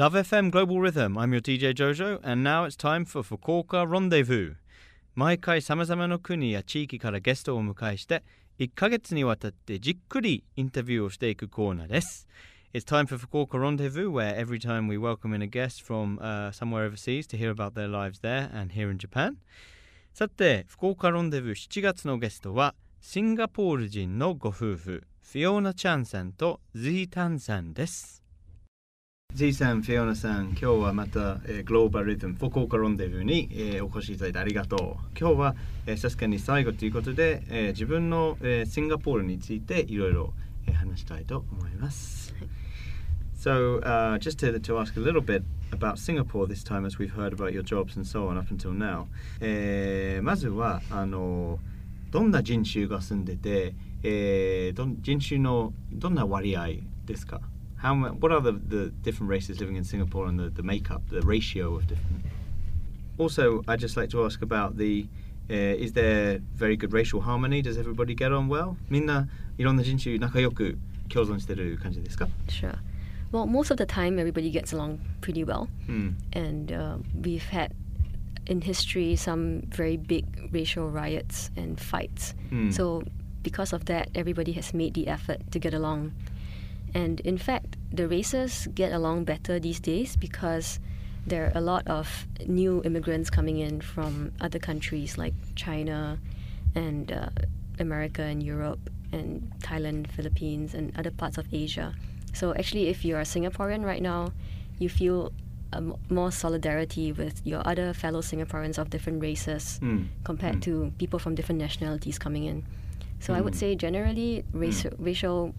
Love FM Global Rhythm. I'm your DJ Jojo, and now it's time for Fukuoka Rendezvous. 毎回様々な国や地域からゲストをお迎えして、1ヶ月にわたってじっくりインタビューをしていくコーナーです。It's time for Fukuoka Rendezvous, where every time we welcome in a guest from somewhere overseas to hear about their lives there and here in Japan. さて、Fukuoka Rendezvous 7月のゲストは、シンガポール人のご夫婦、フィオナちゃんさんとZたんさんです。Z さん、フィオナさん、今日はまた、グローバルリズム、Fukuoka Rendezvous に、お越しいただいてありがとう。今日は、確かに最後ということで、自分の、シンガポールについていろいろ話したいと思います。So, just to ask a little bit about Singapore this time, as we've heard about your jobs and so on up until now. まずはどんな人種が住んでて、人種のどんな割合ですか？What are the different races living in Singapore and the makeup, the ratio of different? Also, I'd just like to ask about is there very good racial harmony? Does everybody get on well? みんないろんな人種仲良く共存してる感じですか? Sure. Well, most of the time, everybody gets along pretty well. Mm. And we've had, in history, some very big racial riots and fights. Mm. So because of that, everybody has made the effort to get along.And in fact, the races get along better these days because there are a lot of new immigrants coming in from other countries like China and America and Europe and Thailand, Philippines and other parts of Asia. So actually, if you're a Singaporean right now, you feel more solidarity with your other fellow Singaporeans of different races compared to people from different nationalities coming in.So I would say generally racial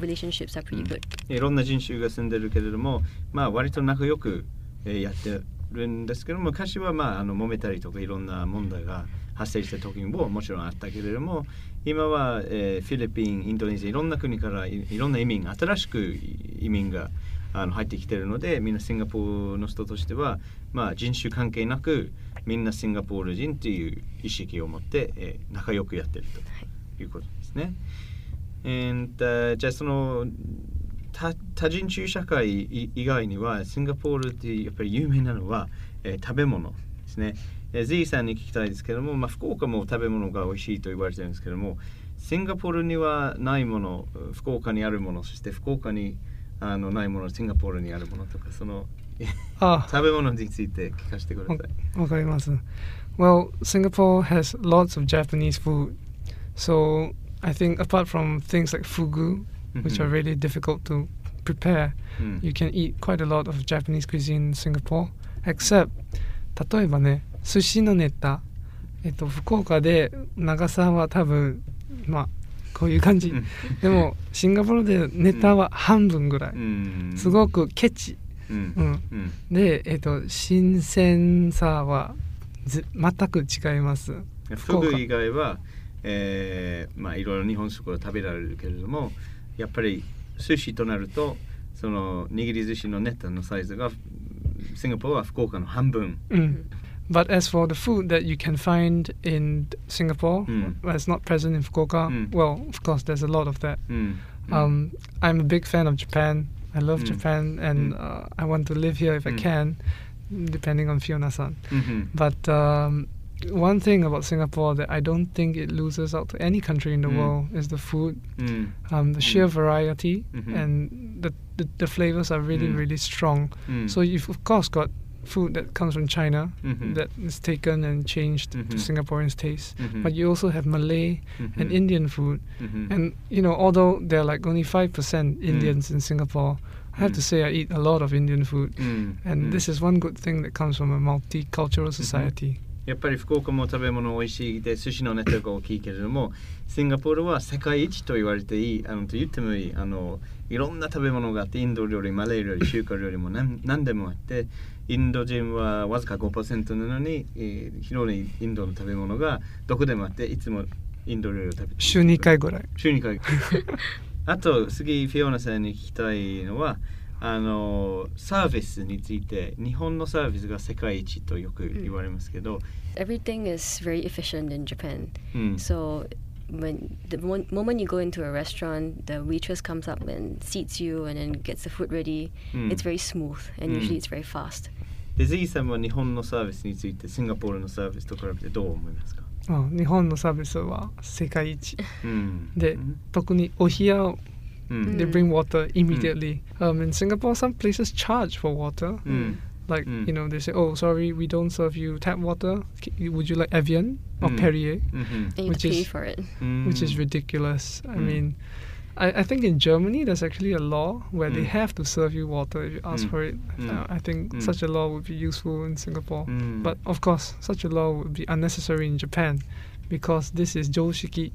relationships are pretty good. いろんな人種が住んでるけれども、まあ割と仲良くやってるんですけども、昔はまあ揉めたりとかいろんな問題が発生した時ももちろんあったけれども、今はフィリピン、インドネシアいろんな国からいろんな移民が新しく移民が入ってきてるので、みんなシンガポールの人としてはまあ人種関係なくみんなシンガポール人っていう意識を持って仲良くやってると。はいいうことですね。じゃあその多人種社会以外にはシンガポールってやっぱり有名なのは、食べ物ですね。Z さんに聞きたいですけども、まあ、福岡も食べ物が美味しいと言われてるんですけども、シンガポールにはないもの、福岡にあるもの、そして福岡にないもの、シンガポールにあるものとかその食べ物について聞かせてください。わかります。Well, Singapore has lots of Japanese food.So I think apart from things like fugu, which are really difficult to prepare, you can eat quite a lot of Japanese cuisine in Singapore, except 例えばね、寿司のネタ、福岡で長さは多分まあこういう感じ。でもシンガポールでネタは半分ぐらい。すごくケチ。で、新鮮さは全く違います。福岡以外は。まあいろいろ日本食を食べられるけれども、やっぱり寿司となるとその握り寿司のネタのサイズがシンガポールは福岡の半分。But as for the food that you can find in Singapore that's not present in Fukuoka, well, of course, there's a lot of that. I'm a big fan of Japan. I love Japan, and I want to live here if I can, depending on Fiona-san. But one thing about Singapore that I don't think it loses out to any country in the world is the food. The sheer variety and the flavors are really, really strong. So you've, of course, got food that comes from China that is taken and changed to Singaporeans' taste. But you also have Malay and Indian food. And, you know, although there are like only 5% Indians in Singapore,I have to say I eat a lot of Indian food. And this is one good thing that comes from a multicultural society.やっぱり福岡も食べ物美味しいで寿司のネタが大きいけれども、シンガポールは世界一と言われていいと言ってもいいいろんな食べ物があって、インド料理、マレー料理、中華料理も 何でもあって、インド人はわずか 5% なのに、広いインドの食べ物がどこでもあって、いつもインド料理を食べている。週2回ぐらい。週2回あと次フィオナさんに聞きたいのはサービスについて、日本のサービスが世界一とよく言われますけど。Everything is very efficient in Japan.So when the moment you go into a restaurant, the waitress comes up and seats you and then gets the food ready. It's very smooth and usually it's very fast. で、ゼギさんは日本のサービスについてシンガポールのサービスと比べてどう思いますか？日本のサービスは世界一。で、特にお部屋They bring water immediately. In Singapore, some places charge for water. Like, you know, they say, oh, sorry, we don't serve you tap water. Would you like Evian or Perrier? And you have to pay for it. Which is ridiculous. I mean, I think in Germany, there's actually a law where they have to serve you water if you ask for it. I think such a law would be useful in Singapore. But, of course, such a law would be unnecessary in Japan because this is Joushiki.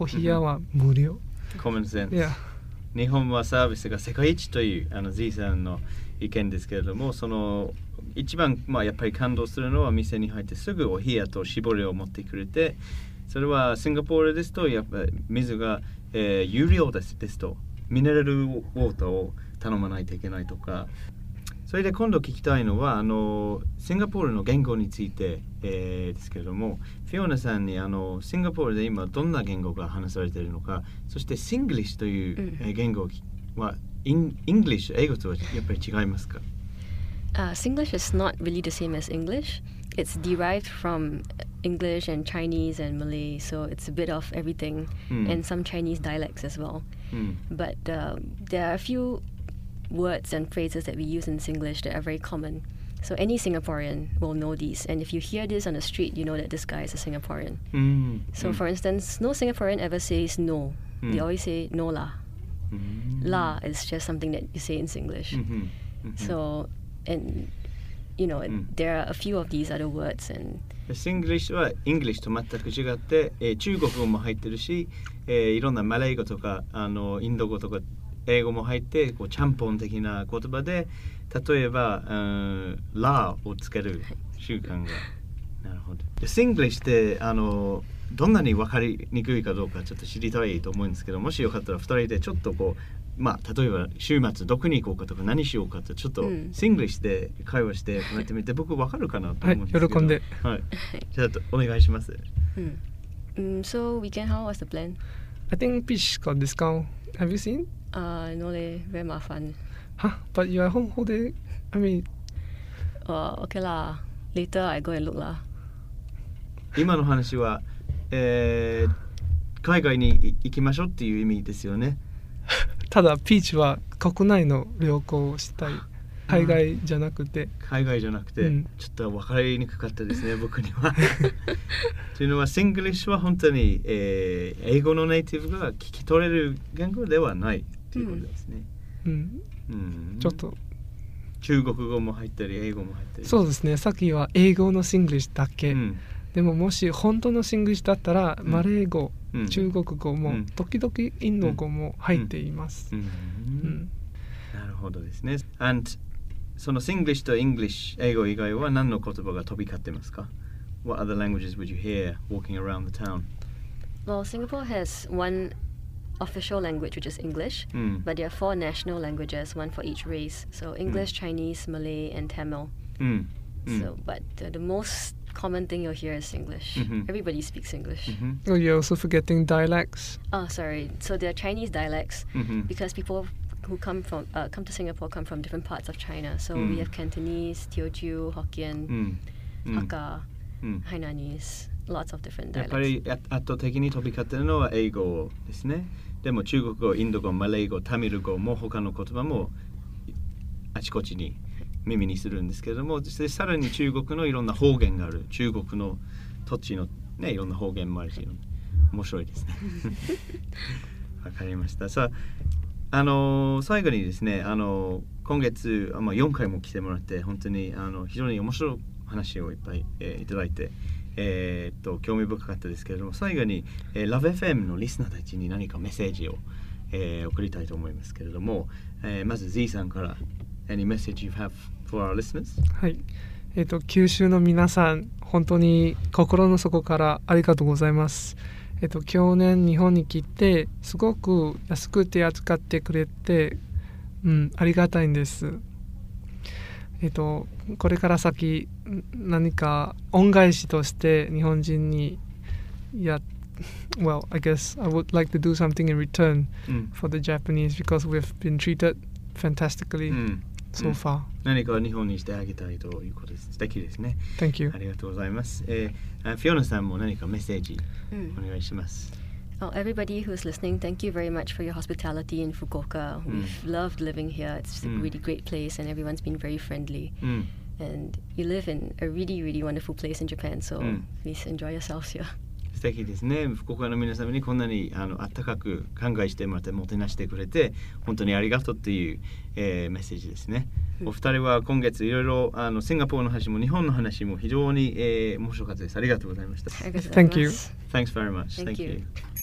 Ohiya wa muryo. Common sense. Yeah.日本はサービスが世界一というZさんの意見ですけれども、その一番、やっぱり感動するのは店に入ってすぐお冷やと絞りを持ってくれて、それはシンガポールですとやっぱり水が、有料ですとミネラルウォーターを頼まないといけないとか。それで今度聞きたいのはシンガポールの言語について、ですけれども、フィオナさんにシンガポールで今どんな言語が話されているのか、そしてSinglishという言語はEnglish、英語とはやっぱり違いますか？Singlish is not really the same as English. It's derived from English and Chinese and Malay, so it's a bit of everything, and some Chinese dialects as well. But there are a few words and phrases that we use in Singlish that are very common. So any Singaporean will know these. And if you hear this on the street, you know that this guy is a Singaporean. So for instance, no Singaporean ever says no. They always say no la. La is just something that you say in Singlish. So, and you know, there are a few of these other words. And Singlish は English と全く違って、中国語も入ってるし、いろんなマレー語とかインド語とか英語も入って、こうちゃんぽん的な言葉で、例えば、ラーをつける習慣が。なるほど。で、Singlishってどんなに分かりにくいかどうかちょっと知りたいと思うんですけど、もしよかったら2人でちょっとこう、例えば週末どこに行こうかとか何しようかとちょっとSinglishで会話してもらってみて、僕分かるかなと思うんですけど。はい、喜んで。はい。じゃあお願いします。So weekend, how was the plan? I think Peach got discount. Have you seen?No leh, very 麻烦. Huh? But you are home whole day. I mean, okay lah. Later I go and look lah. 今の話は、海外に行きましょうっていう意味ですよね。ただピーチは国内の旅行をしたい。海外じゃなくて。ちょっと分かりにくかったですね、僕には。というのは、Singlish は本当に、英語のネイティブが聞き取れる言語ではないということですね。ちょっと。中国語も入ったり、英語も入ったり。そうですね、さっきは英語の Singlish だけ。でも、もし本当の Singlish だったら、マレー語、中国語も、時々インド語も入っています。なるほどですね。その Singlish と English 英語以外は何の言葉が飛び交ってますか？ What other languages would you hear walking around the town? Well, Singapore has one official language, which is English, but there are 4 national languages, one for each race. So English, Chinese, Malay, and Tamil. So, but the most common thing you'll hear is English. Everybody speaks English. Oh, you're also forgetting dialects? Oh, sorry. So there are Chinese dialects because people...who come to Singapore come from different parts of China. So we have Cantonese, Teochew, Hokkien, Hakka, Hainanese, lots of different dialects. やっぱり圧倒的に飛び交っているのは英語ですね。でも中国語、インド語、マレー語、タミル語も他の言葉もあちこちに耳にするんですけれども、さらに中国のいろんな方言がある。中国の土地のね、いろんな方言もあるし、面白いですね。わかりました。さあ。最後にですね、今月、4回も来てもらって、本当に非常に面白い話をいっぱい、いただいて、興味深かったですけれども、最後に、Love FM のリスナーたちに何かメッセージを、送りたいと思いますけれども、まず Z さんから、Any message you have for our listeners? はい、九州の皆さん、本当に心の底からありがとうございます。去年日本に来てすごく安くて扱ってくれて、ありがたいんです。これから先何か恩返しとして日本人に well, I guess I would like to do something in return for the Japanese, because we've been treated fantastically so far. 何かを日本にしてあげたいということです。素敵ですね。 Thank you. ありがとうございます。フィオナさんも何かメッセージお願いします。Oh, everybody who's listening, thank you very much for your hospitality in Fukuoka. We've loved living here. It's just a really great place, and everyone's been very friendly. And you live in a really, really wonderful place in Japan, so please enjoy yourselves here. 素敵ですね。福岡の皆様にこんなに温かく考えしてもらってもてなしてくれて本当にありがとうという、メッセージですね。お二人は今月いろいろシンガポールの話も日本の話も非常に、面白かったです。ありがとうございました。Thank you. Thanks very much. Thank you.